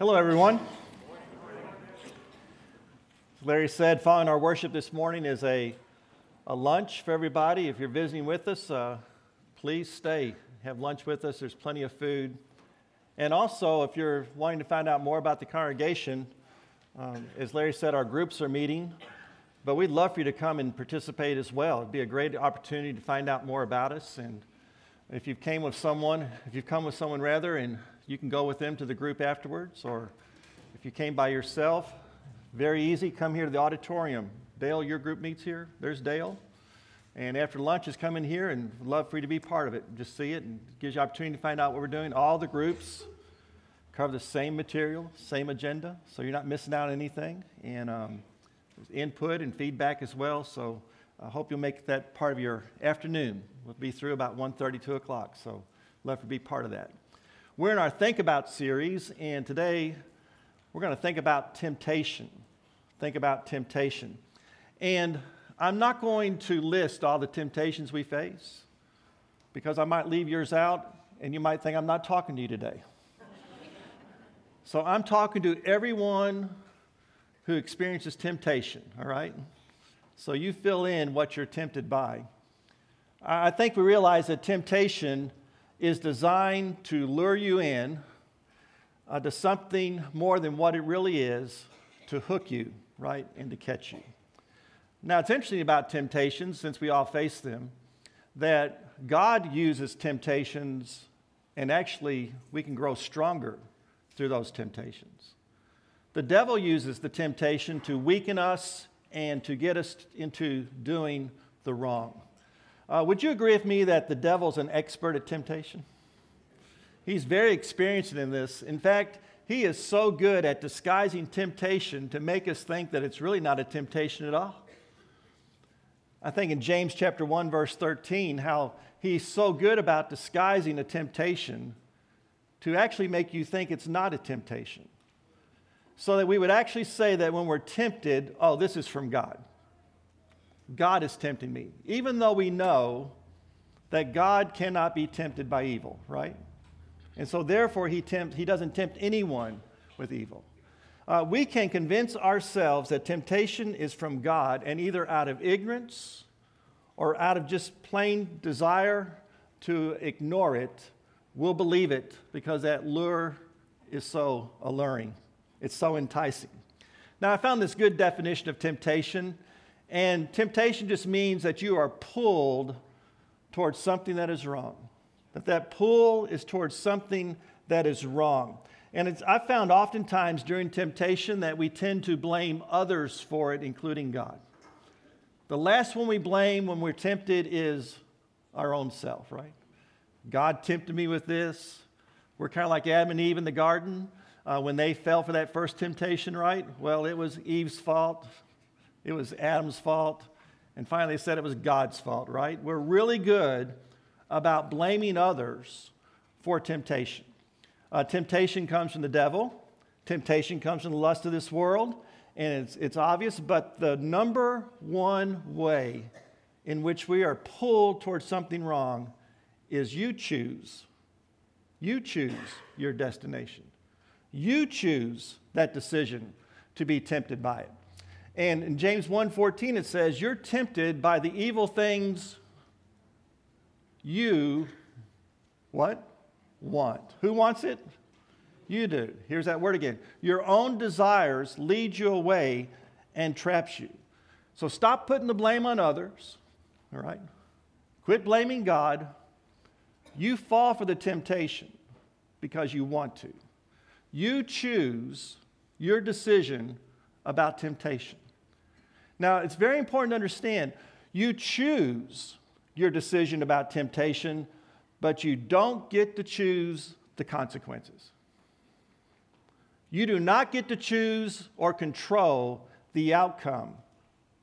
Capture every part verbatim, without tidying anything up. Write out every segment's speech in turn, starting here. Hello, everyone. As Larry said, following our worship this morning is a, a lunch for everybody. If you're visiting with us, uh, please stay. Have lunch with us. There's plenty of food. And also, if you're wanting to find out more about the congregation, um, as Larry said, our groups are meeting. But we'd love for you to come and participate as well. It'd be a great opportunity to find out more about us. And if you've came with someone, if you've come with someone rather, and you can go with them to the group afterwards, or if you came by yourself, very easy, come here to the auditorium. Dale, your group meets here. There's Dale. And after lunch is coming here, and we'd love for you to be part of it. Just see it, and it gives you an opportunity to find out what we're doing. All the groups cover the same material, same agenda, so you're not missing out on anything. And um, there's input and feedback as well, so I hope you'll make that part of your afternoon. We'll be through about one thirty, two o'clock, so love to be part of that. We're in our Think About series, and today we're going to think about temptation. Think about temptation. And I'm not going to list all the temptations we face, because I might leave yours out, and you might think I'm not talking to you today. So I'm talking to everyone who experiences temptation, all right? So you fill in what you're tempted by. I think we realize that temptation is designed to lure you in uh, to something more than what it really is, to hook you, right, and to catch you. Now, it's interesting about temptations, since we all face them, that God uses temptations, and actually we can grow stronger through those temptations. The devil uses the temptation to weaken us and to get us into doing the wrong. Uh, would you agree with me that the devil's an expert at temptation? He's very experienced in this. In fact, he is so good at disguising temptation to make us think that it's really not a temptation at all. I think in James chapter one, verse thirteen, how he's so good about disguising a temptation to actually make you think it's not a temptation. So that we would actually say that when we're tempted, oh, this is from God. God is tempting me, even though we know that God cannot be tempted by evil, right? And so therefore, he tempt, he doesn't tempt anyone with evil. Uh, we can convince ourselves that temptation is from God, and either out of ignorance or out of just plain desire to ignore it, we'll believe it because that lure is so alluring. It's so enticing. Now, I found this good definition of temptation. And temptation just means that you are pulled towards something that is wrong. That that pull is towards something that is wrong. And it's, I've found oftentimes during temptation that we tend to blame others for it, including God. The last one we blame when we're tempted is our own self, right? God tempted me with this. We're kind of like Adam and Eve in the garden uh, when they fell for that first temptation, right? Well, it was Eve's fault. It was Adam's fault, and finally said it was God's fault, right? We're really good about blaming others for temptation. Uh, temptation comes from the devil. Temptation comes from the lust of this world, and it's, it's obvious, but the number one way in which we are pulled towards something wrong is you choose. You choose your destination. You choose that decision to be tempted by it. And in James one fourteen, it says, you're tempted by the evil things you, what? Want. Who wants it? You do. Here's that word again. Your own desires lead you away and traps you. So stop putting the blame on others, all right? Quit blaming God. You fall for the temptation because you want to. You choose your decision about temptation. Now, it's very important to understand, you choose your decision about temptation, but you don't get to choose the consequences. You do not get to choose or control the outcome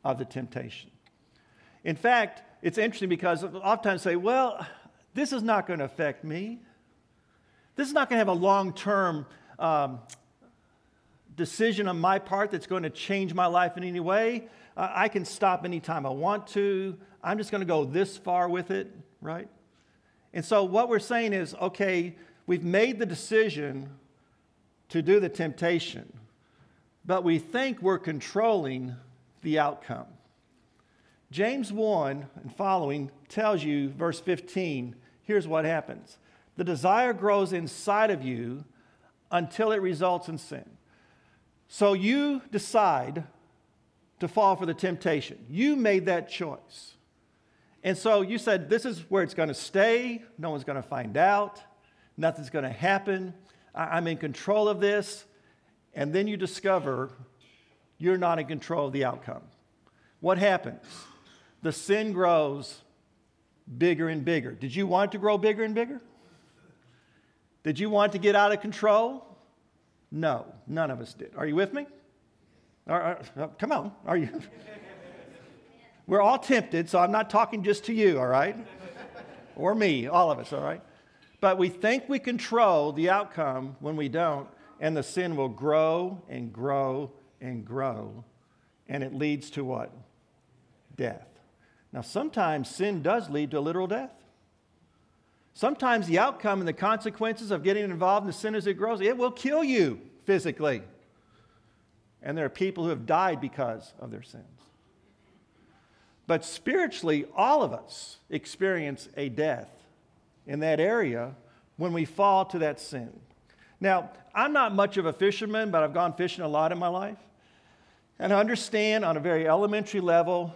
of the temptation. In fact, it's interesting because oftentimes say, well, this is not going to affect me. This is not going to have a long-term um, decision on my part that's going to change my life in any way. Uh, I can stop anytime I want to. I'm just going to go this far with it, right? And so what we're saying is, okay, we've made the decision to do the temptation, but we think we're controlling the outcome. James one and following tells you, verse fifteen, here's what happens. The desire grows inside of you until it results in sin. So you decide to fall for the temptation. You made that choice. And so you said, this is where it's going to stay. No one's going to find out. Nothing's going to happen. I'm in control of this. And then you discover you're not in control of the outcome. What happens? The sin grows bigger and bigger. Did you want it to grow bigger and bigger? Did you want to get out of control? No, none of us did. Are you with me? Are, are, oh, come on, are you? We're all tempted, so I'm not talking just to you, all right? Or me, all of us, all right? But we think we control the outcome when we don't, and the sin will grow and grow and grow, and it leads to what? Death. Now, sometimes sin does lead to literal death. Sometimes the outcome and the consequences of getting involved in the sin as it grows, it will kill you physically. And there are people who have died because of their sins. But spiritually, all of us experience a death in that area when we fall to that sin. Now, I'm not much of a fisherman, but I've gone fishing a lot in my life. And I understand on a very elementary level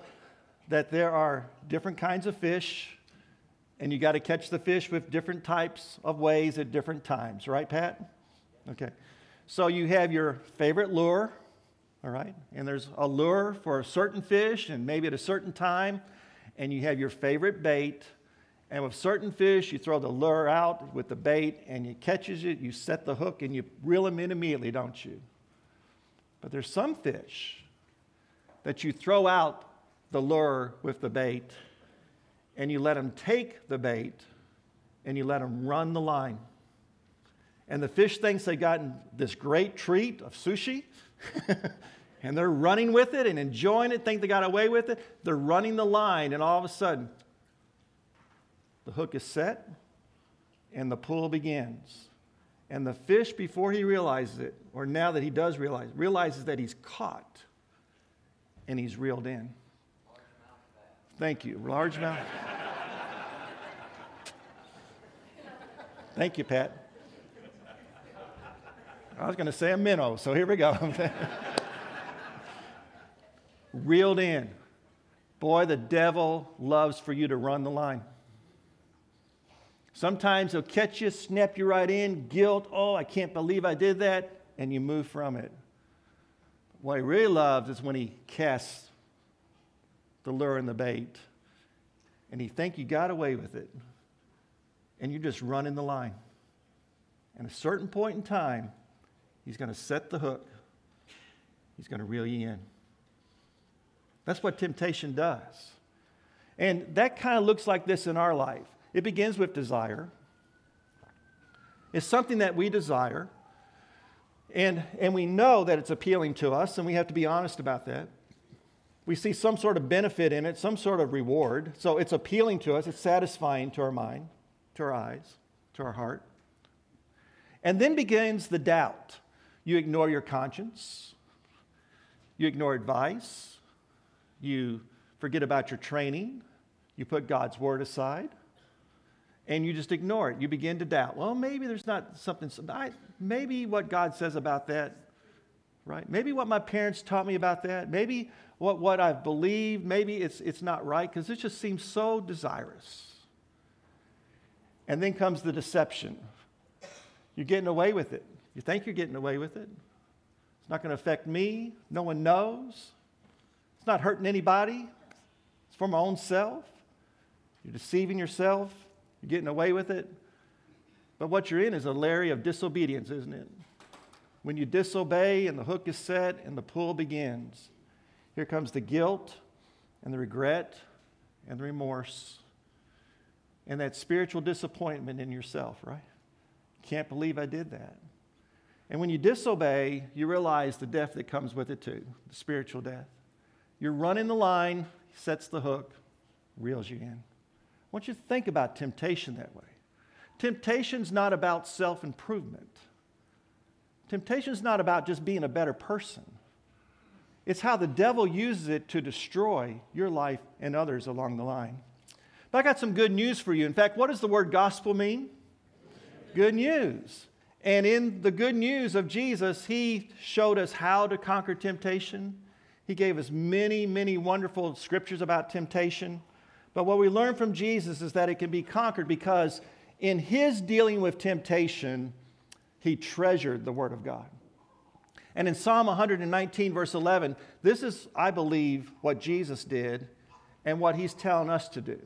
that there are different kinds of fish, and you got to catch the fish with different types of ways at different times. Right, Pat? Okay. So you have your favorite lure, all right? And there's a lure for a certain fish and maybe at a certain time. And you have your favorite bait. And with certain fish, you throw the lure out with the bait and you catches it. You set the hook and you reel them in immediately, don't you? But there's some fish that you throw out the lure with the bait, and you let them take the bait, and you let them run the line. And the fish thinks they've gotten this great treat of sushi, and they're running with it and enjoying it, think they got away with it. They're running the line, and all of a sudden, the hook is set, and the pull begins. And the fish, before he realizes it, or now that he does realize, realizes that he's caught, and he's reeled in. Thank you. Largemouth. Thank you, Pat. I was going to say a minnow, so here we go. Reeled in. Boy, the devil loves for you to run the line. Sometimes he'll catch you, snap you right in, guilt, oh, I can't believe I did that, and you move from it. What he really loves is when he casts the lure and the bait, and you think you got away with it, and you're just running the line. And at a certain point in time, he's going to set the hook. He's going to reel you in. That's what temptation does. And that kind of looks like this in our life. It begins with desire. It's something that we desire, and, and we know that it's appealing to us, and we have to be honest about that. We see some sort of benefit in it, some sort of reward. So it's appealing to us. It's satisfying to our mind, to our eyes, to our heart. And then begins the doubt. You ignore your conscience. You ignore advice. You forget about your training. You put God's word aside. And you just ignore it. You begin to doubt. Well, maybe there's not something, maybe what God says about that, right? Maybe what my parents taught me about that. Maybe what what I've believed, maybe it's it's not right, because it just seems so desirous. And then comes the deception. You're getting away with it. You think you're getting away with it. It's not going to affect me. No one knows. It's not hurting anybody. It's for my own self. You're deceiving yourself. You're getting away with it. But what you're in is a layer of disobedience, isn't it? When you disobey and the hook is set and the pull begins, here comes the guilt and the regret and the remorse and that spiritual disappointment in yourself, right? Can't believe I did that. And when you disobey, you realize the death that comes with it too, the spiritual death. You're running the line, sets the hook, reels you in. I want you to think about temptation that way. Temptation's not about self-improvement. Temptation is not about just being a better person. It's how the devil uses it to destroy your life and others along the line. But I got some good news for you. In fact, what does the word gospel mean? Good news. And in the good news of Jesus, he showed us how to conquer temptation. He gave us many, many wonderful scriptures about temptation. But what we learn from Jesus is that it can be conquered because in his dealing with temptation, he treasured the Word of God. And in Psalm one nineteen, verse eleven, this is, I believe, what Jesus did and what he's telling us to do.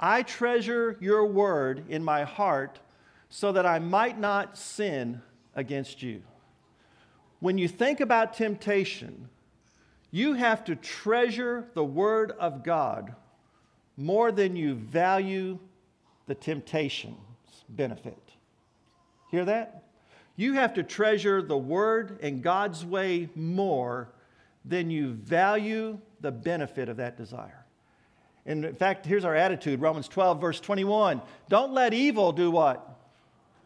I treasure your word in my heart so that I might not sin against you. When you think about temptation, you have to treasure the Word of God more than you value the temptation's benefit. Hear that? You have to treasure the Word and God's way more than you value the benefit of that desire. And in fact, here's our attitude, Romans twelve, verse twenty-one. Don't let evil do what?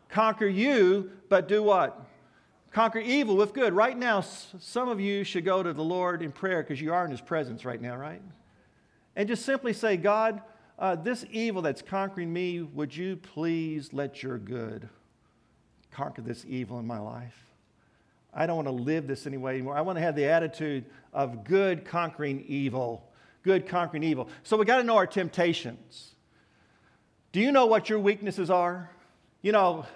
Conquer you, but do what? Conquer evil with good. Right now, some of you should go to the Lord in prayer because you are in His presence right now, right? And just simply say, God, uh, this evil that's conquering me, would you please let your good conquer this evil in my life? I don't want to live this anyway anymore. I want to have the attitude of good conquering evil. Good conquering evil. So we got to know our temptations. Do you know what your weaknesses are? You know,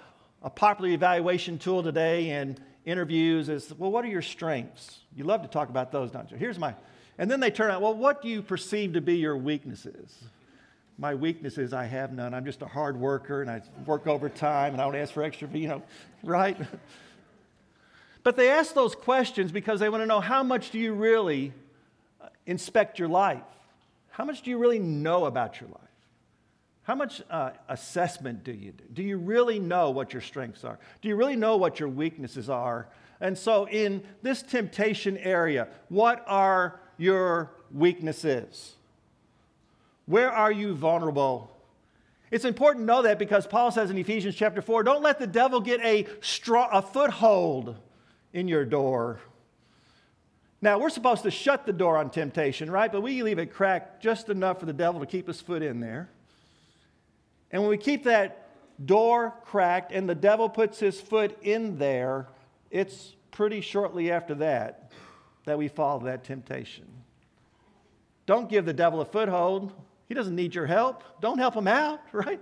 a popular evaluation tool today in interviews is, well, what are your strengths? You love to talk about those, don't you? Here's my... And then they turn out, well, what do you perceive to be your weaknesses? My weakness is I have none. I'm just a hard worker, and I work overtime, and I don't ask for extra, you know, right? But they ask those questions because they want to know, how much do you really inspect your life? How much do you really know about your life? How much uh, assessment do you do? Do you really know what your strengths are? Do you really know what your weaknesses are? And so in this temptation area, what are your weaknesses? Where are you vulnerable? It's important to know that because Paul says in Ephesians chapter four, don't let the devil get a straw, a foothold in your door. Now, we're supposed to shut the door on temptation, right? But we leave it cracked just enough for the devil to keep his foot in there. And when we keep that door cracked and the devil puts his foot in there, it's pretty shortly after that that we fall to that temptation. Don't give the devil a foothold. He doesn't need your help. Don't help him out, right?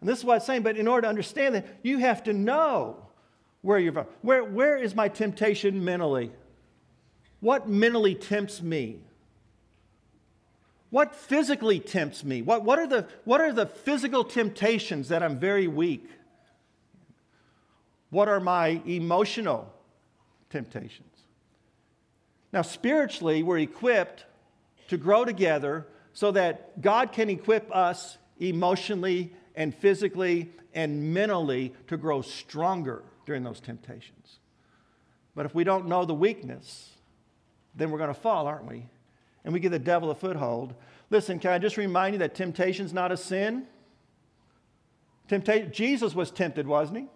And this is what I'm saying, but in order to understand that, you have to know where you're from. Where, where is my temptation mentally? What mentally tempts me? What physically tempts me? What, what, are the, what are the physical temptations that I'm very weak? What are my emotional temptations? Now, spiritually, we're equipped to grow together so that God can equip us emotionally and physically and mentally to grow stronger during those temptations. But if we don't know the weakness, then we're going to fall, aren't we? And we give the devil a foothold. Listen, can I just remind you that temptation's not a sin? Temptation, Jesus was tempted, wasn't he?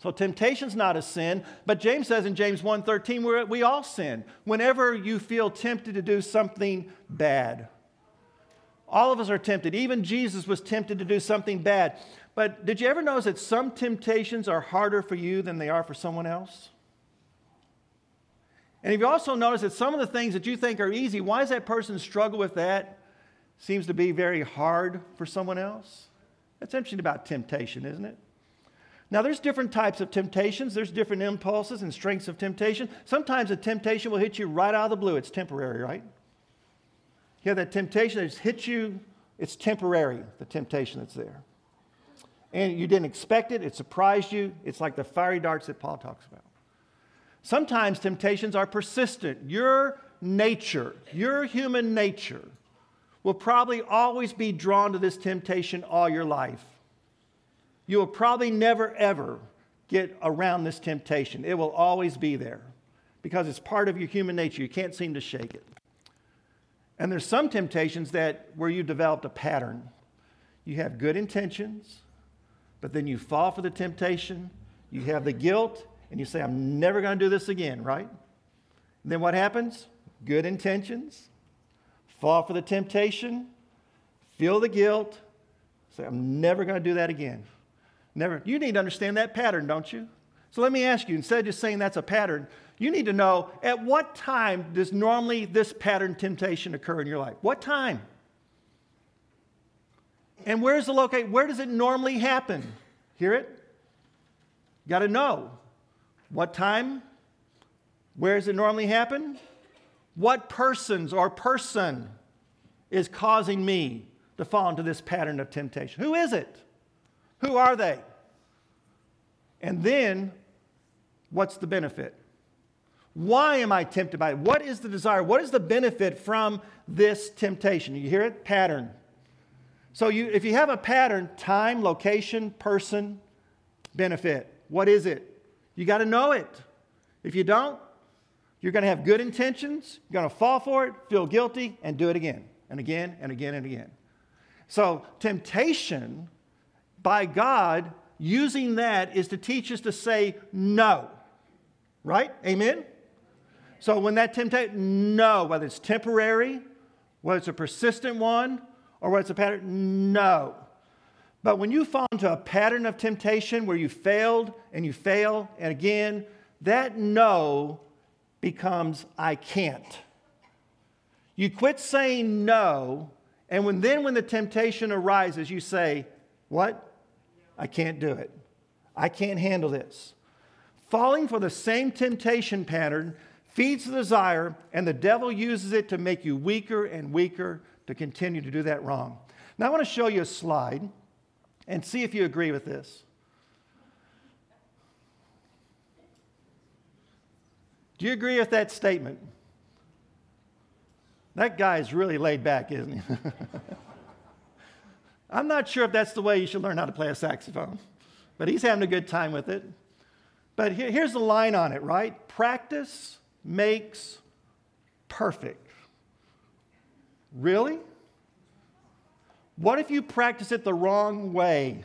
So temptation's not a sin, but James says in James one thirteen, we're, we all sin. Whenever you feel tempted to do something bad, all of us are tempted. Even Jesus was tempted to do something bad. But did you ever notice that some temptations are harder for you than they are for someone else? And if you also notice that some of the things that you think are easy, why does that person struggle with that? Seems to be very hard for someone else. That's interesting about temptation, isn't it? Now, there's different types of temptations. There's different impulses and strengths of temptation. Sometimes a temptation will hit you right out of the blue. It's temporary, right? You have that temptation that just hits you. It's temporary, the temptation that's there. And you didn't expect it. It surprised you. It's like the fiery darts that Paul talks about. Sometimes temptations are persistent. Your nature, your human nature, will probably always be drawn to this temptation all your life. You will probably never, ever get around this temptation. It will always be there because it's part of your human nature. You can't seem to shake it. And there's some temptations that where you developed a pattern. You have good intentions, but then you fall for the temptation. You have the guilt, and you say, I'm never going to do this again, right? And then what happens? Good intentions. Fall for the temptation. Feel the guilt. Say, I'm never going to do that again. Never. You need to understand that pattern, don't you? So let me ask you, instead of just saying that's a pattern, you need to know at what time does normally this pattern temptation occur in your life? What time? And where's the location? Where does it normally happen? Hear it? Got to know. What time? Where does it normally happen? What persons or person is causing me to fall into this pattern of temptation? Who is it? Who are they? And then, what's the benefit? Why am I tempted by it? What is the desire? What is the benefit from this temptation? You hear it? Pattern. So you, if you have a pattern, time, location, person, benefit. What is it? You got to know it. If you don't, you're going to have good intentions, you're going to fall for it, feel guilty, and do it again, and again, and again, and again. So temptation by God, using that is to teach us to say no. Right? Amen? So when that temptation, no, whether it's temporary, whether it's a persistent one, or whether it's a pattern, no. But when you fall into a pattern of temptation where you failed and you fail and again, that no becomes I can't. You quit saying no, and when then when the temptation arises, you say, what? I can't do it. I can't handle this. Falling for the same temptation pattern feeds the desire, and the devil uses it to make you weaker and weaker to continue to do that wrong. Now I want to show you a slide and see if you agree with this. Do you agree with that statement? That guy is really laid back, isn't he? I'm not sure if that's the way you should learn how to play a saxophone, but he's having a good time with it. But here, here's the line on it, right? Practice makes perfect. Really? What if you practice it the wrong way?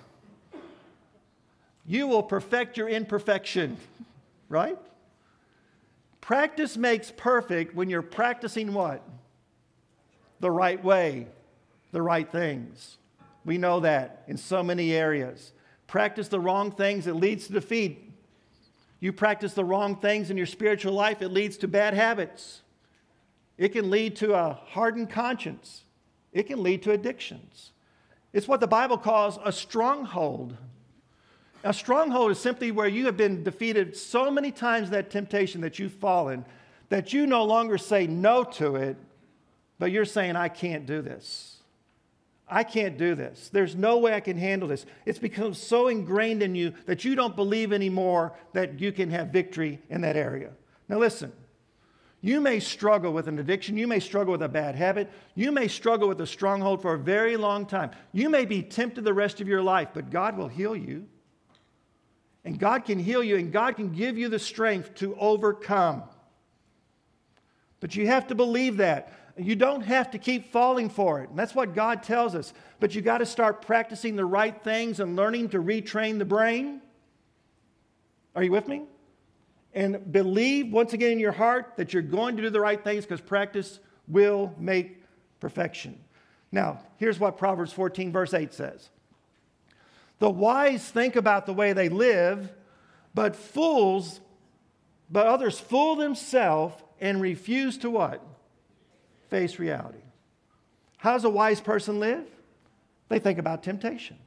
You will perfect your imperfection, right? Practice makes perfect when you're practicing what? The right way, the right things. We know that in so many areas. Practice the wrong things, it leads to defeat. You practice the wrong things in your spiritual life, it leads to bad habits. It can lead to a hardened conscience. It can lead to addictions. It's what the Bible calls a stronghold. A stronghold is simply where you have been defeated so many times that temptation that you've fallen that you no longer say no to it, but you're saying, I can't do this. I can't do this. There's no way I can handle this. It's become so ingrained in you that you don't believe anymore that you can have victory in that area. Now listen, you may struggle with an addiction. You may struggle with a bad habit. You may struggle with a stronghold for a very long time. You may be tempted the rest of your life, but God will heal you. And God can heal you, and God can give you the strength to overcome. But you have to believe that. You don't have to keep falling for it. And that's what God tells us. But you got to start practicing the right things and learning to retrain the brain. Are you with me? And believe, once again, in your heart that you're going to do the right things because practice will make perfection. Now, here's what Proverbs fourteen, verse eight says. The wise think about the way they live, but fools, but others fool themselves and refuse to what? Face reality. How does a wise person live? They think about temptation.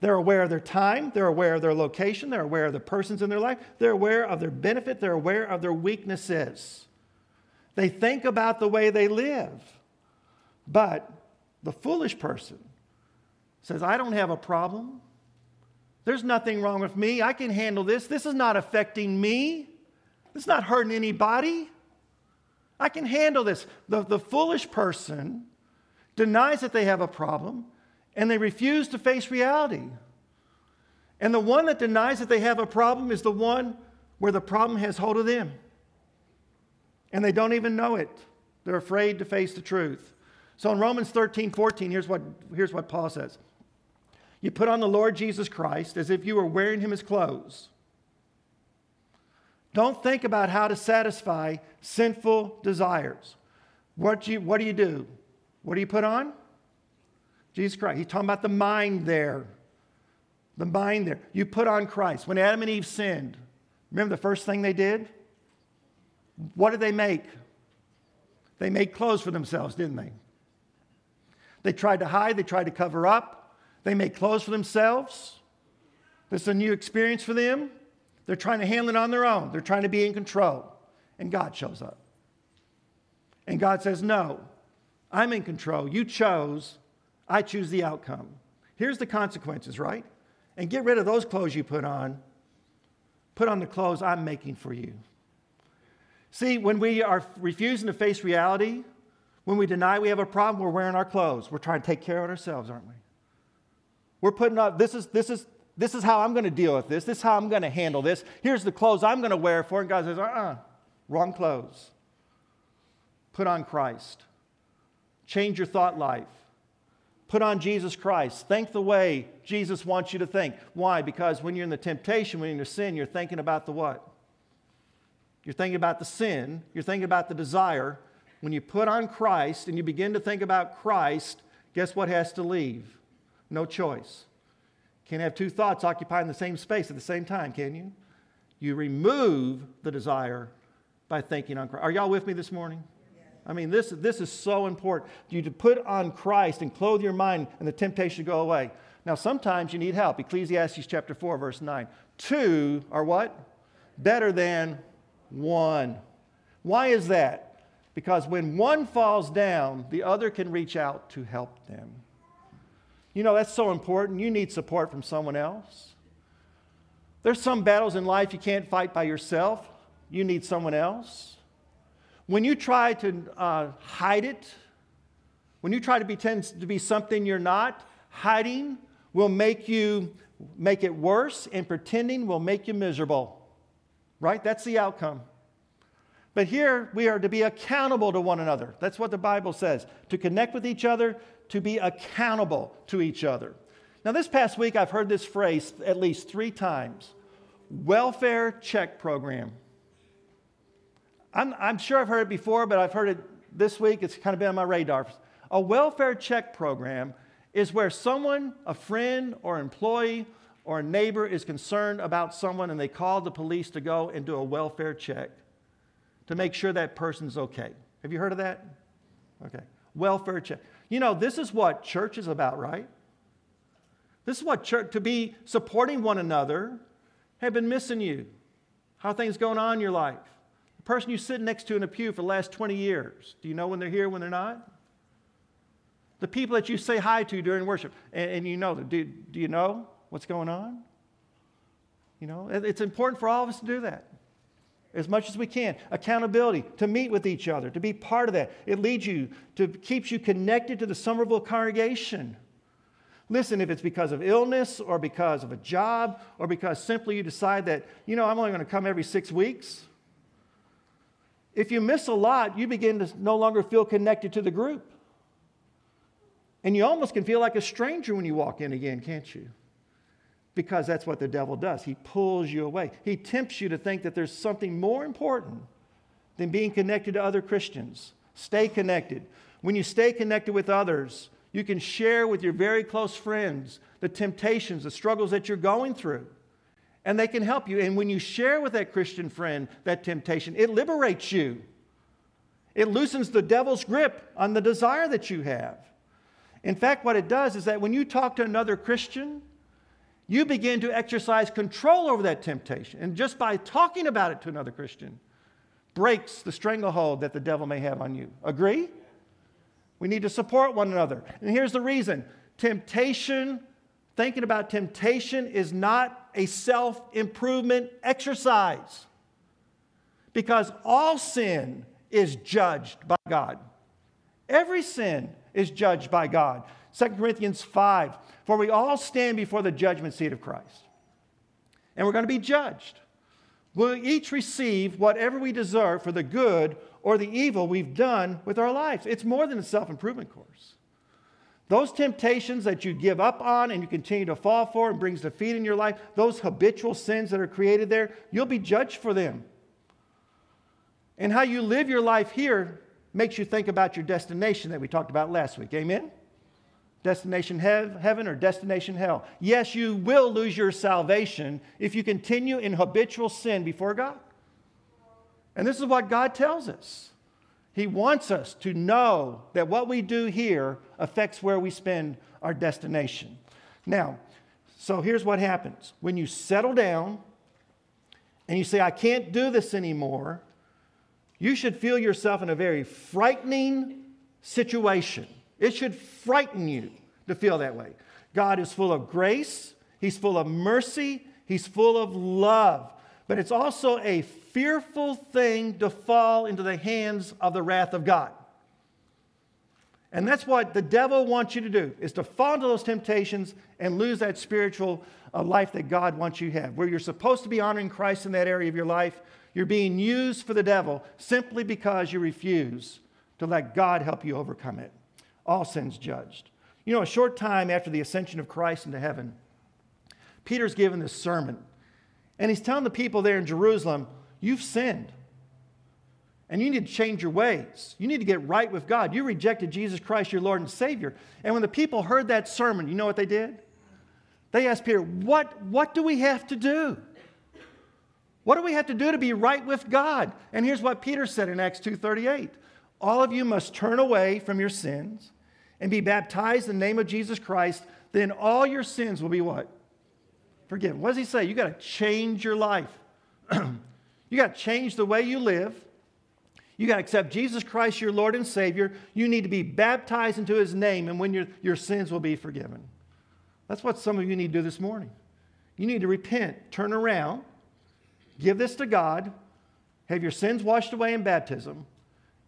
They're aware of their time. They're aware of their location. They're aware of the persons in their life. They're aware of their benefit. They're aware of their weaknesses. They think about the way they live. But the foolish person says, I don't have a problem. There's nothing wrong with me. I can handle this. This is not affecting me. It's not hurting anybody. I can handle this. The, the foolish person denies that they have a problem, and they refuse to face reality. And the one that denies that they have a problem is the one where the problem has hold of them. And they don't even know it. They're afraid to face the truth. So in Romans thirteen, fourteen, here's what, here's what Paul says. You put on the Lord Jesus Christ as if you were wearing him as clothes. Don't think about how to satisfy sinful desires. What do you, what do you do? What do you put on? Jesus Christ. He's talking about the mind there. The mind there. You put on Christ. When Adam and Eve sinned, remember the first thing they did? What did they make? They made clothes for themselves, didn't they? They tried to hide. They tried to cover up. They made clothes for themselves. This is a new experience for them. They're trying to handle it on their own. They're trying to be in control. And God shows up. And God says, no, I'm in control. You chose. I choose the outcome. Here's the consequences, right? And get rid of those clothes you put on. Put on the clothes I'm making for you. See, when we are refusing to face reality, when we deny we have a problem, we're wearing our clothes. We're trying to take care of ourselves, aren't we? We're putting up, this is, this is, This is how I'm going to deal with this. This is how I'm going to handle this. Here's the clothes I'm going to wear for. And God says, uh-uh, wrong clothes. Put on Christ. Change your thought life. Put on Jesus Christ. Think the way Jesus wants you to think. Why? Because when you're in the temptation, when you're in the sin, you're thinking about the what? You're thinking about the sin. You're thinking about the desire. When you put on Christ and you begin to think about Christ, guess what has to leave? No choice. Can't have two thoughts occupying the same space at the same time, can you? You remove the desire by thinking on Christ. Are y'all with me this morning? Yes. I mean, this, this is so important. You to put on Christ and clothe your mind and the temptation to go away. Now, sometimes you need help. Ecclesiastes chapter four, verse nine. Two are what? Better than one. Why is that? Because when one falls down, the other can reach out to help them. You know, that's so important. You need support from someone else. There's some battles in life you can't fight by yourself. You need someone else. When you try to uh, hide it, when you try to pretend to be something you're not, hiding will make you make it worse, and pretending will make you miserable. Right? That's the outcome. But here we are to be accountable to one another. That's what the Bible says. To connect with each other, to be accountable to each other. Now, this past week, I've heard this phrase at least three times. Welfare check program. I'm, I'm sure I've heard it before, but I've heard it this week. It's kind of been on my radar. A welfare check program is where someone, a friend or employee or a neighbor, is concerned about someone and they call the police to go and do a welfare check to make sure that person's okay. Have you heard of that? Okay. Welfare check. You know, this is what church is about, right? This is what church, to be supporting one another. Hey, I've been missing you. How are things going on in your life? The person you sit next to in a pew for the last twenty years, do you know when they're here, when they're not? The people that you say hi to during worship, and, and you know them. Do, do you know what's going on? You know, it, it's important for all of us to do that. As much as we can. Accountability, to meet with each other, to be part of that. It leads you, to keeps you connected to the Somerville congregation. Listen, if it's because of illness or because of a job or because simply you decide that, you know, I'm only going to come every six weeks. If you miss a lot, you begin to no longer feel connected to the group. And you almost can feel like a stranger when you walk in again, can't you? Because that's what the devil does. He pulls you away. He tempts you to think that there's something more important than being connected to other Christians. Stay connected. When you stay connected with others, you can share with your very close friends the temptations, the struggles that you're going through. And they can help you. And when you share with that Christian friend that temptation, it liberates you. It loosens the devil's grip on the desire that you have. In fact, what it does is that when you talk to another Christian, you begin to exercise control over that temptation. And just by talking about it to another Christian breaks the stranglehold that the devil may have on you. Agree? We need to support one another. And here's the reason. Temptation, thinking about temptation, is not a self-improvement exercise. Because all sin is judged by God. Every sin is judged by God. Second Corinthians five, for we all stand before the judgment seat of Christ. And we're going to be judged. We'll each receive whatever we deserve for the good or the evil we've done with our lives. It's more than a self-improvement course. Those temptations that you give up on and you continue to fall for and brings defeat in your life, those habitual sins that are created there, you'll be judged for them. And how you live your life here makes you think about your destination that we talked about last week. Amen? Destination hev- heaven or destination hell. Yes, you will lose your salvation if you continue in habitual sin before God. And this is what God tells us. He wants us to know that what we do here affects where we spend our destination. Now, so here's what happens. When you settle down and you say, I can't do this anymore, you should feel yourself in a very frightening situation. It should frighten you to feel that way. God is full of grace. He's full of mercy. He's full of love. But it's also a fearful thing to fall into the hands of the wrath of God. And that's what the devil wants you to do, is to fall into those temptations and lose that spiritual uh, life that God wants you to have, where you're supposed to be honoring Christ in that area of your life. You're being used for the devil simply because you refuse to let God help you overcome it. All sins judged. You know, a short time after the ascension of Christ into heaven, Peter's given this sermon. And he's telling the people there in Jerusalem, you've sinned. And you need to change your ways. You need to get right with God. You rejected Jesus Christ, your Lord and Savior. And when the people heard that sermon, you know what they did? They asked Peter, what, what do we have to do? What do we have to do to be right with God? And here's what Peter said in Acts two thirty-eight. All of you must turn away from your sins and be baptized in the name of Jesus Christ. Then all your sins will be what? Forgiven. What does he say? You got to change your life. You got to change the way you live. You got to accept Jesus Christ, your Lord and Savior. You need to be baptized into His name, and when your, your sins will be forgiven. That's what some of you need to do this morning. You need to repent, turn around, give this to God, have your sins washed away in baptism,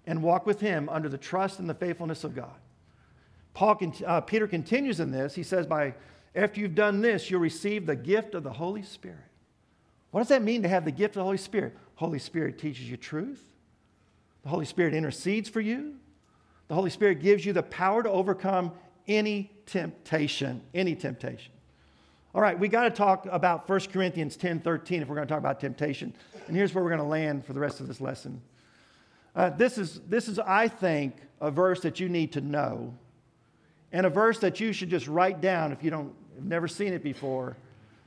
and walk with Him under the trust and the faithfulness of God. Paul, uh, Peter continues in this. He says, by after you've done this, you'll receive the gift of the Holy Spirit. What does that mean to have the gift of the Holy Spirit? Holy Spirit teaches you truth. The Holy Spirit intercedes for you. The Holy Spirit gives you the power to overcome any temptation, any temptation. All right, we got to talk about First Corinthians ten thirteen if we're going to talk about temptation. And here's where we're going to land for the rest of this lesson. Uh, this is, this is, I think, a verse that you need to know, and a verse that you should just write down if you don't have never seen it before,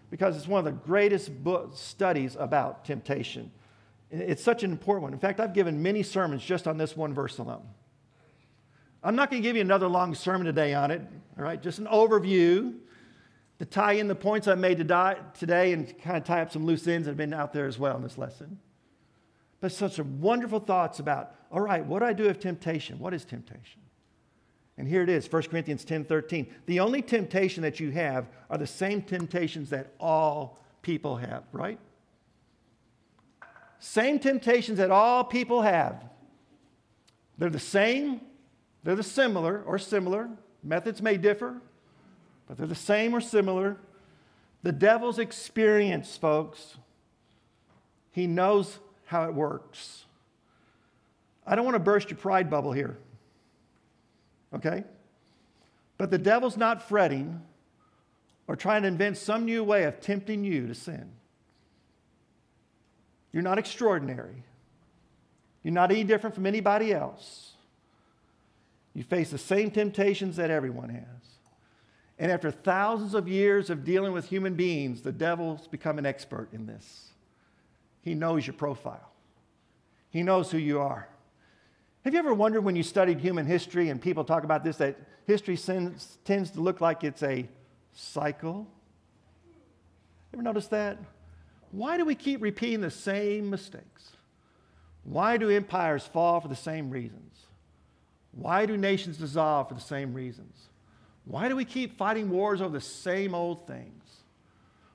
because it's one of the greatest book studies about temptation. It's such an important one. In fact, I've given many sermons just on this one verse alone. I'm not going to give you another long sermon today on it, all right? Just an overview to tie in the points I made today and kind of tie up some loose ends that have been out there as well in this lesson. But such wonderful thoughts about, all right, what do I do with temptation? What is temptation? And here it is, First Corinthians ten thirteen. The only temptation that you have are the same temptations that all people have, right? Same temptations that all people have. They're the same. They're the similar or similar. Methods may differ, but they're the same or similar. The devil's experience, folks. He knows how it works. I don't want to burst your pride bubble here. Okay? But the devil's not fretting or trying to invent some new way of tempting you to sin. You're not extraordinary. You're not any different from anybody else. You face the same temptations that everyone has. And after thousands of years of dealing with human beings, the devil's become an expert in this. He knows your profile. He knows who you are. Have you ever wondered when you studied human history and people talk about this, that history sends, tends to look like it's a cycle? Ever notice that? Why do we keep repeating the same mistakes? Why do empires fall for the same reasons? Why do nations dissolve for the same reasons? Why do we keep fighting wars over the same old things?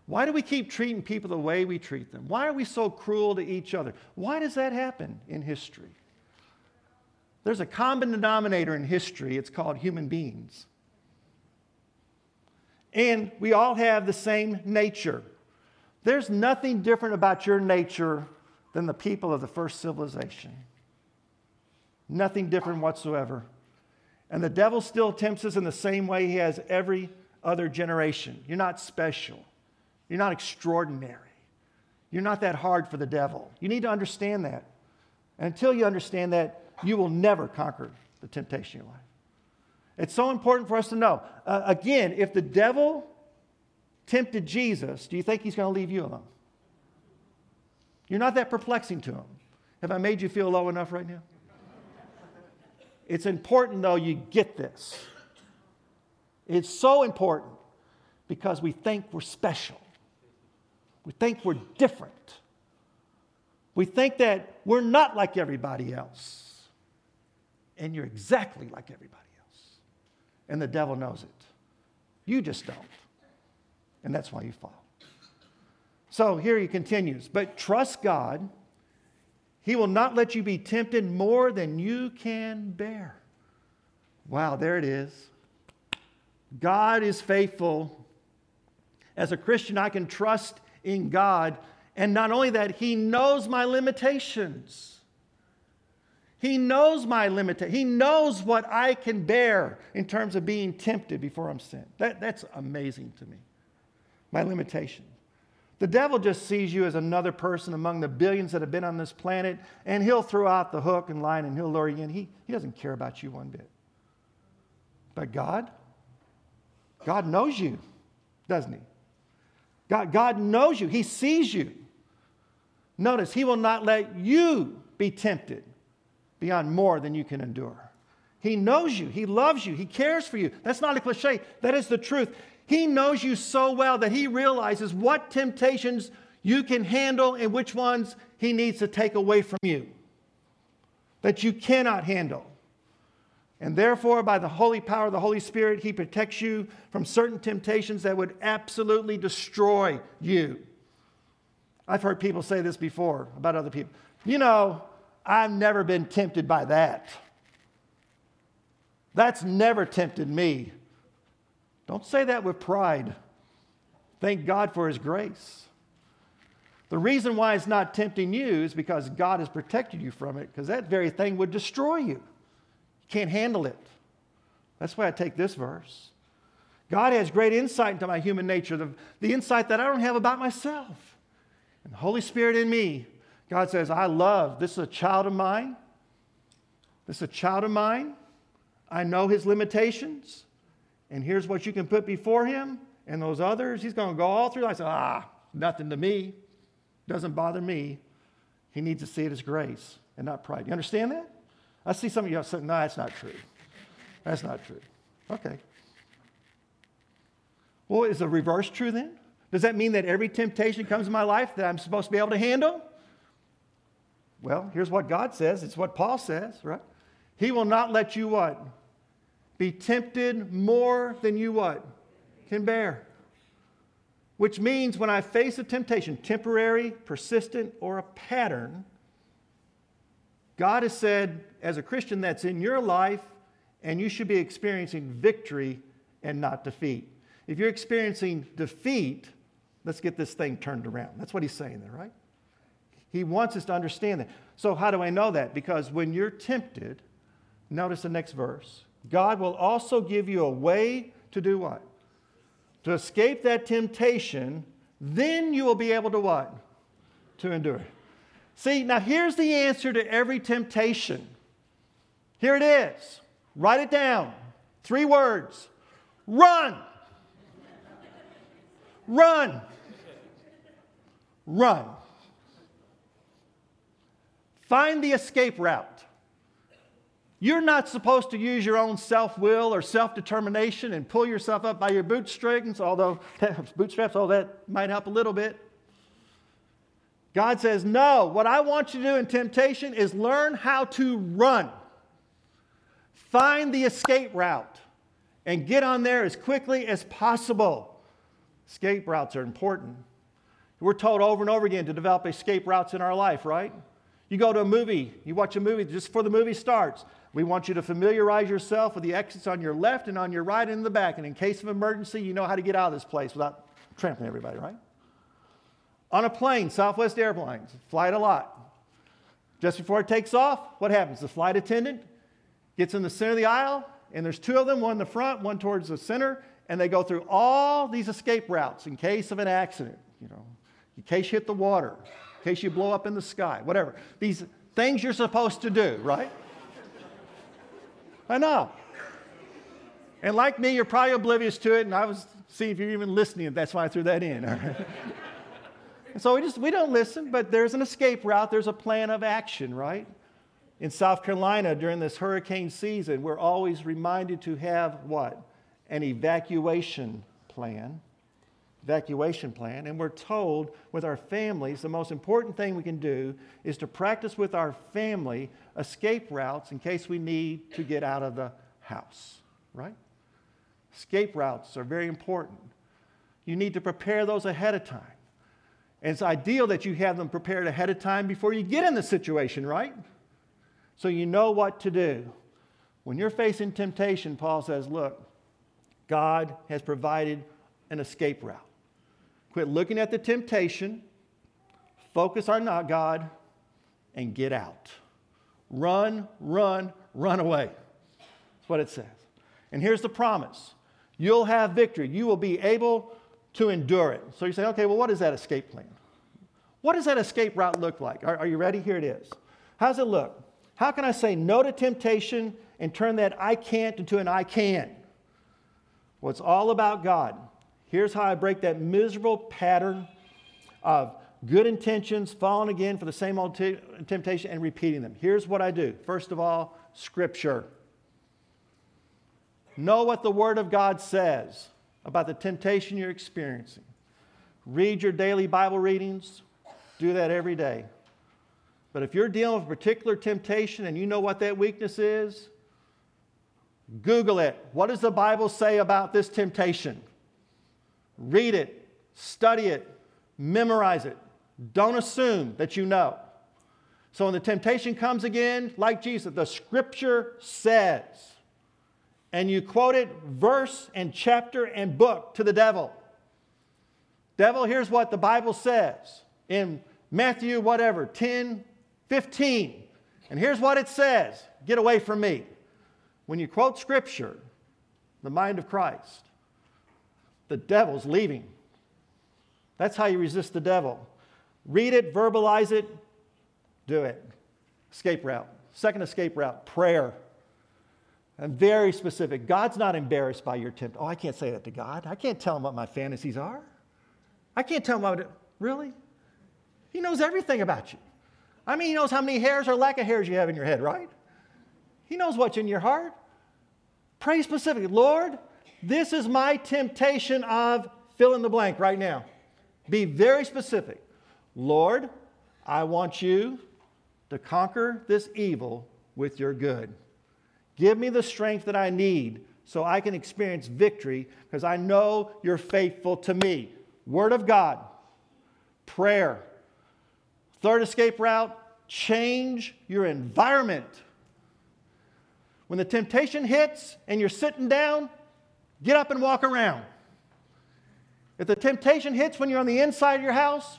Why do we keep treating people the way we treat them? Why are we so cruel to each other? Why does that happen in history? There's a common denominator in history. It's called human beings. And we all have the same nature. There's nothing different about your nature than the people of the first civilization. Nothing different whatsoever. And the devil still tempts us in the same way he has every other generation. You're not special. You're not extraordinary. You're not that hard for the devil. You need to understand that. And until you understand that, you will never conquer the temptation in your life. It's so important for us to know. Uh, again, if the devil tempted Jesus, do you think he's going to leave you alone? You're not that perplexing to him. Have I made you feel low enough right now? It's important, though, you get this. It's so important because we think we're special. We think we're different. We think that we're not like everybody else. And you're exactly like everybody else. And the devil knows it. You just don't. And that's why you fall. So here he continues. But trust God. He will not let you be tempted more than you can bear. Wow, there it is. God is faithful. As a Christian, I can trust in God. And not only that, He knows my limitations. He knows my limitations. He knows what I can bear in terms of being tempted before I'm sent. That, that's amazing to me. My limitations. The devil just sees you as another person among the billions that have been on this planet, and he'll throw out the hook and line and he'll lure you in. He, he doesn't care about you one bit. But God, God knows you, doesn't He? God, God knows you. He sees you. Notice, He will not let you be tempted beyond more than you can endure. He knows you. He loves you. He cares for you. That's not a cliche. That is the truth. He knows you so well that He realizes what temptations you can handle and which ones He needs to take away from you that you cannot handle. And therefore, by the holy power of the Holy Spirit, He protects you from certain temptations that would absolutely destroy you. I've heard people say this before about other people. You know, I've never been tempted by that. That's never tempted me. Don't say that with pride. Thank God for His grace. The reason why it's not tempting you is because God has protected you from it, because that very thing would destroy you. You can't handle it. That's why I take this verse. God has great insight into my human nature, the, the insight that I don't have about myself. And the Holy Spirit in me, God says, I love, this is a child of mine. This is a child of mine. I know his limitations. And here's what you can put before him and those others. He's going to go all through life and say, ah, nothing to me. Doesn't bother me. He needs to see it as grace and not pride. You understand that? I see some of you saying, no, that's not true. That's not true. Okay. Well, is the reverse true then? Does that mean that every temptation comes in my life that I'm supposed to be able to handle? Well, here's what God says. It's what Paul says, right? He will not let you what? Be tempted more than you what? Can bear. Which means when I face a temptation, temporary, persistent, or a pattern, God has said, as a Christian, that's in your life, and you should be experiencing victory and not defeat. If you're experiencing defeat, let's get this thing turned around. That's what he's saying there, right? He wants us to understand that. So how do I know that? Because when you're tempted, notice the next verse. God will also give you a way to do what? To escape that temptation, then you will be able to what? To endure. See, now here's the answer to every temptation. Here it is. Write it down. Three words. Run. Run. Run. Find the escape route. You're not supposed to use your own self-will or self-determination and pull yourself up by your bootstrings, although bootstraps, oh, that might help a little bit. God says, no, what I want you to do in temptation is learn how to run. Find the escape route and get on there as quickly as possible. Escape routes are important. We're told over and over again to develop escape routes in our life, right? You go to a movie, you watch a movie just before the movie starts. We want you to familiarize yourself with the exits on your left and on your right and in the back. And in case of emergency, you know how to get out of this place without trampling everybody, right? On a plane, Southwest Airlines, fly it a lot. Just before it takes off, what happens? The flight attendant gets in the center of the aisle and there's two of them, one in the front, one towards the center, and they go through all these escape routes in case of an accident, you know, in case you hit the water, in case you blow up in the sky, whatever. These things you're supposed to do, right? I know. And like me, you're probably oblivious to it, and I was seeing if you're even listening, that's why I threw that in. All right? And so we just we don't listen, but there's an escape route, there's a plan of action, right? In South Carolina during this hurricane season, we're always reminded to have what? An evacuation plan. Evacuation plan. And we're told with our families, the most important thing we can do is to practice with our family escape routes in case we need to get out of the house, right? Escape routes are very important. You need to prepare those ahead of time. And it's ideal that you have them prepared ahead of time before you get in the situation, right? So you know what to do. When you're facing temptation, Paul says, look, God has provided an escape route. Quit looking at the temptation, focus on not God, and get out. Run, run, run away. That's what it says. And here's the promise. You'll have victory. You will be able to endure it. So you say, okay, well, what is that escape plan? What does that escape route look like? Are, are you ready? Here it is. How does it look? How can I say no to temptation and turn that I can't into an I can? Well, it's all about God. Here's how I break that miserable pattern of good intentions, falling again for the same old t- temptation and repeating them. Here's what I do. First of all, Scripture. Know what the Word of God says about the temptation you're experiencing. Read your daily Bible readings. Do that every day. But if you're dealing with a particular temptation and you know what that weakness is, Google it. What does the Bible say about this temptation? Read it, study it, memorize it. Don't assume that you know. So when the temptation comes again, like Jesus, the Scripture says, and you quote it verse and chapter and book to the devil. Devil, here's what the Bible says in Matthew, whatever, ten, fifteen. And here's what it says. Get away from me. When you quote Scripture, the mind of Christ, the devil's leaving. That's how you resist the devil. Read it, verbalize it, do it. Escape route. Second escape route, prayer. I'm very specific. God's not embarrassed by your tempt. Oh, I can't say that to God. I can't tell him what my fantasies are. I can't tell him what... Really? He knows everything about you. I mean, he knows how many hairs or lack of hairs you have in your head, right? He knows what's in your heart. Pray specifically. Lord, this is my temptation of fill in the blank right now. Be very specific. Lord, I want you to conquer this evil with your good. Give me the strength that I need so I can experience victory because I know you're faithful to me. Word of God. Prayer. Third escape route, change your environment. When the temptation hits and you're sitting down, get up and walk around. If the temptation hits when you're on the inside of your house,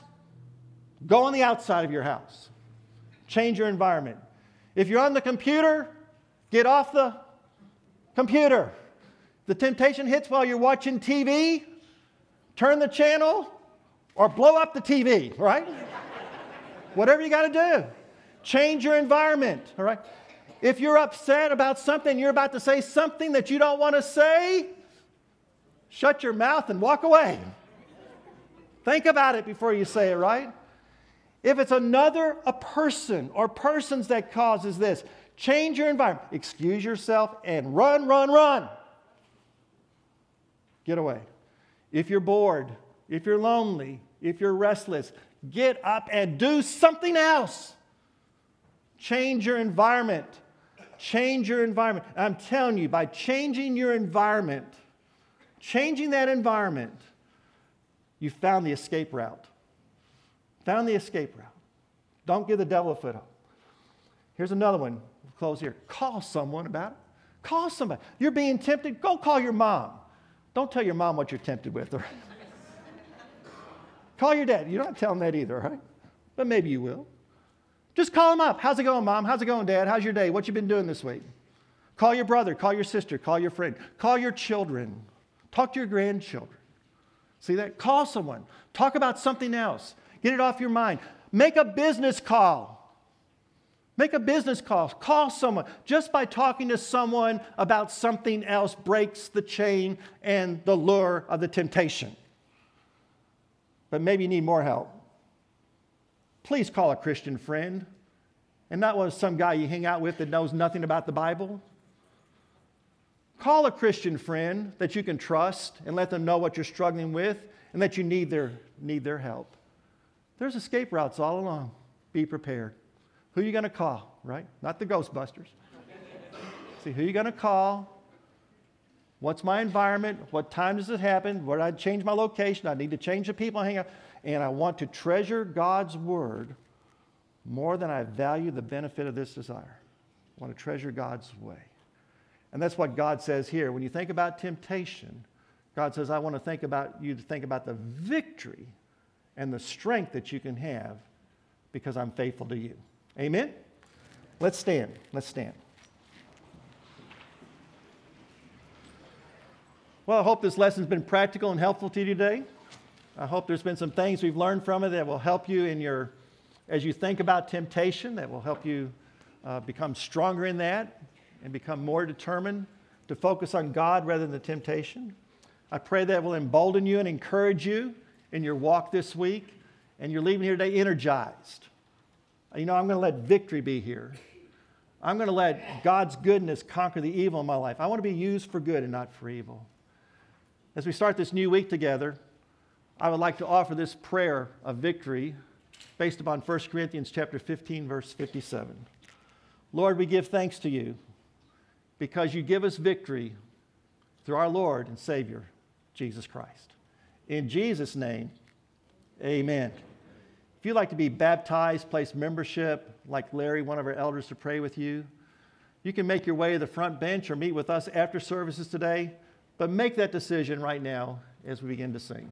go on the outside of your house. Change your environment. If you're on the computer, get off the computer. If the temptation hits while you're watching T V, turn the channel or blow up the T V, right? Whatever you got to do. Change your environment, all right? If you're upset about something, you're about to say something that you don't want to say, shut your mouth and walk away. Think about it before you say it, right? If it's another, a person or persons that causes this, change your environment. Excuse yourself and run, run, run. Get away. If you're bored, if you're lonely, if you're restless, get up and do something else. Change your environment. Change your environment. I'm telling you, by changing your environment, changing that environment, you found the escape route. Found the escape route. Don't give the devil a foothold. Here's another one. We'll close here. Call someone about it. Call somebody. You're being tempted. Go call your mom. Don't tell your mom what you're tempted with. All right? Call your dad. You're not telling that either, right? But maybe you will. Just call him up. How's it going, Mom? How's it going, Dad? How's your day? What you been doing this week? Call your brother, call your sister, call your friend, call your children, talk to your grandchildren. See that? Call someone. Talk about something else. Get it off your mind. Make a business call. Make a business call. Call someone. Just by talking to someone about something else breaks the chain and the lure of the temptation. But maybe you need more help. Please call a Christian friend and not one some guy you hang out with that knows nothing about the Bible. Call a Christian friend that you can trust and let them know what you're struggling with and that you need their, need their help. There's escape routes all along. Be prepared. Who are you going to call, right? Not the Ghostbusters. See, who are you going to call? What's my environment? What time does it happen? Where do I change my location? I need to change the people I hang out. And I want to treasure God's word more than I value the benefit of this desire. I want to treasure God's way. And that's what God says here. When you think about temptation, God says, I want to think about you to think about the victory and the strength that you can have because I'm faithful to you. Amen? Let's stand. Let's stand. Well, I hope this lesson's been practical and helpful to you today. I hope there's been some things we've learned from it that will help you in your, as you think about temptation, that will help you uh, become stronger in that and become more determined to focus on God rather than the temptation. I pray that will embolden you and encourage you in your walk this week, and you're leaving here today energized. You know, I'm going to let victory be here. I'm going to let God's goodness conquer the evil in my life. I want to be used for good and not for evil. As we start this new week together, I would like to offer this prayer of victory based upon First Corinthians chapter fifteen, verse fifty-seven. Lord, we give thanks to you because you give us victory through our Lord and Savior, Jesus Christ. In Jesus' name, amen. If you'd like to be baptized, place membership, like Larry, one of our elders, to pray with you, you can make your way to the front bench or meet with us after services today, but make that decision right now as we begin to sing.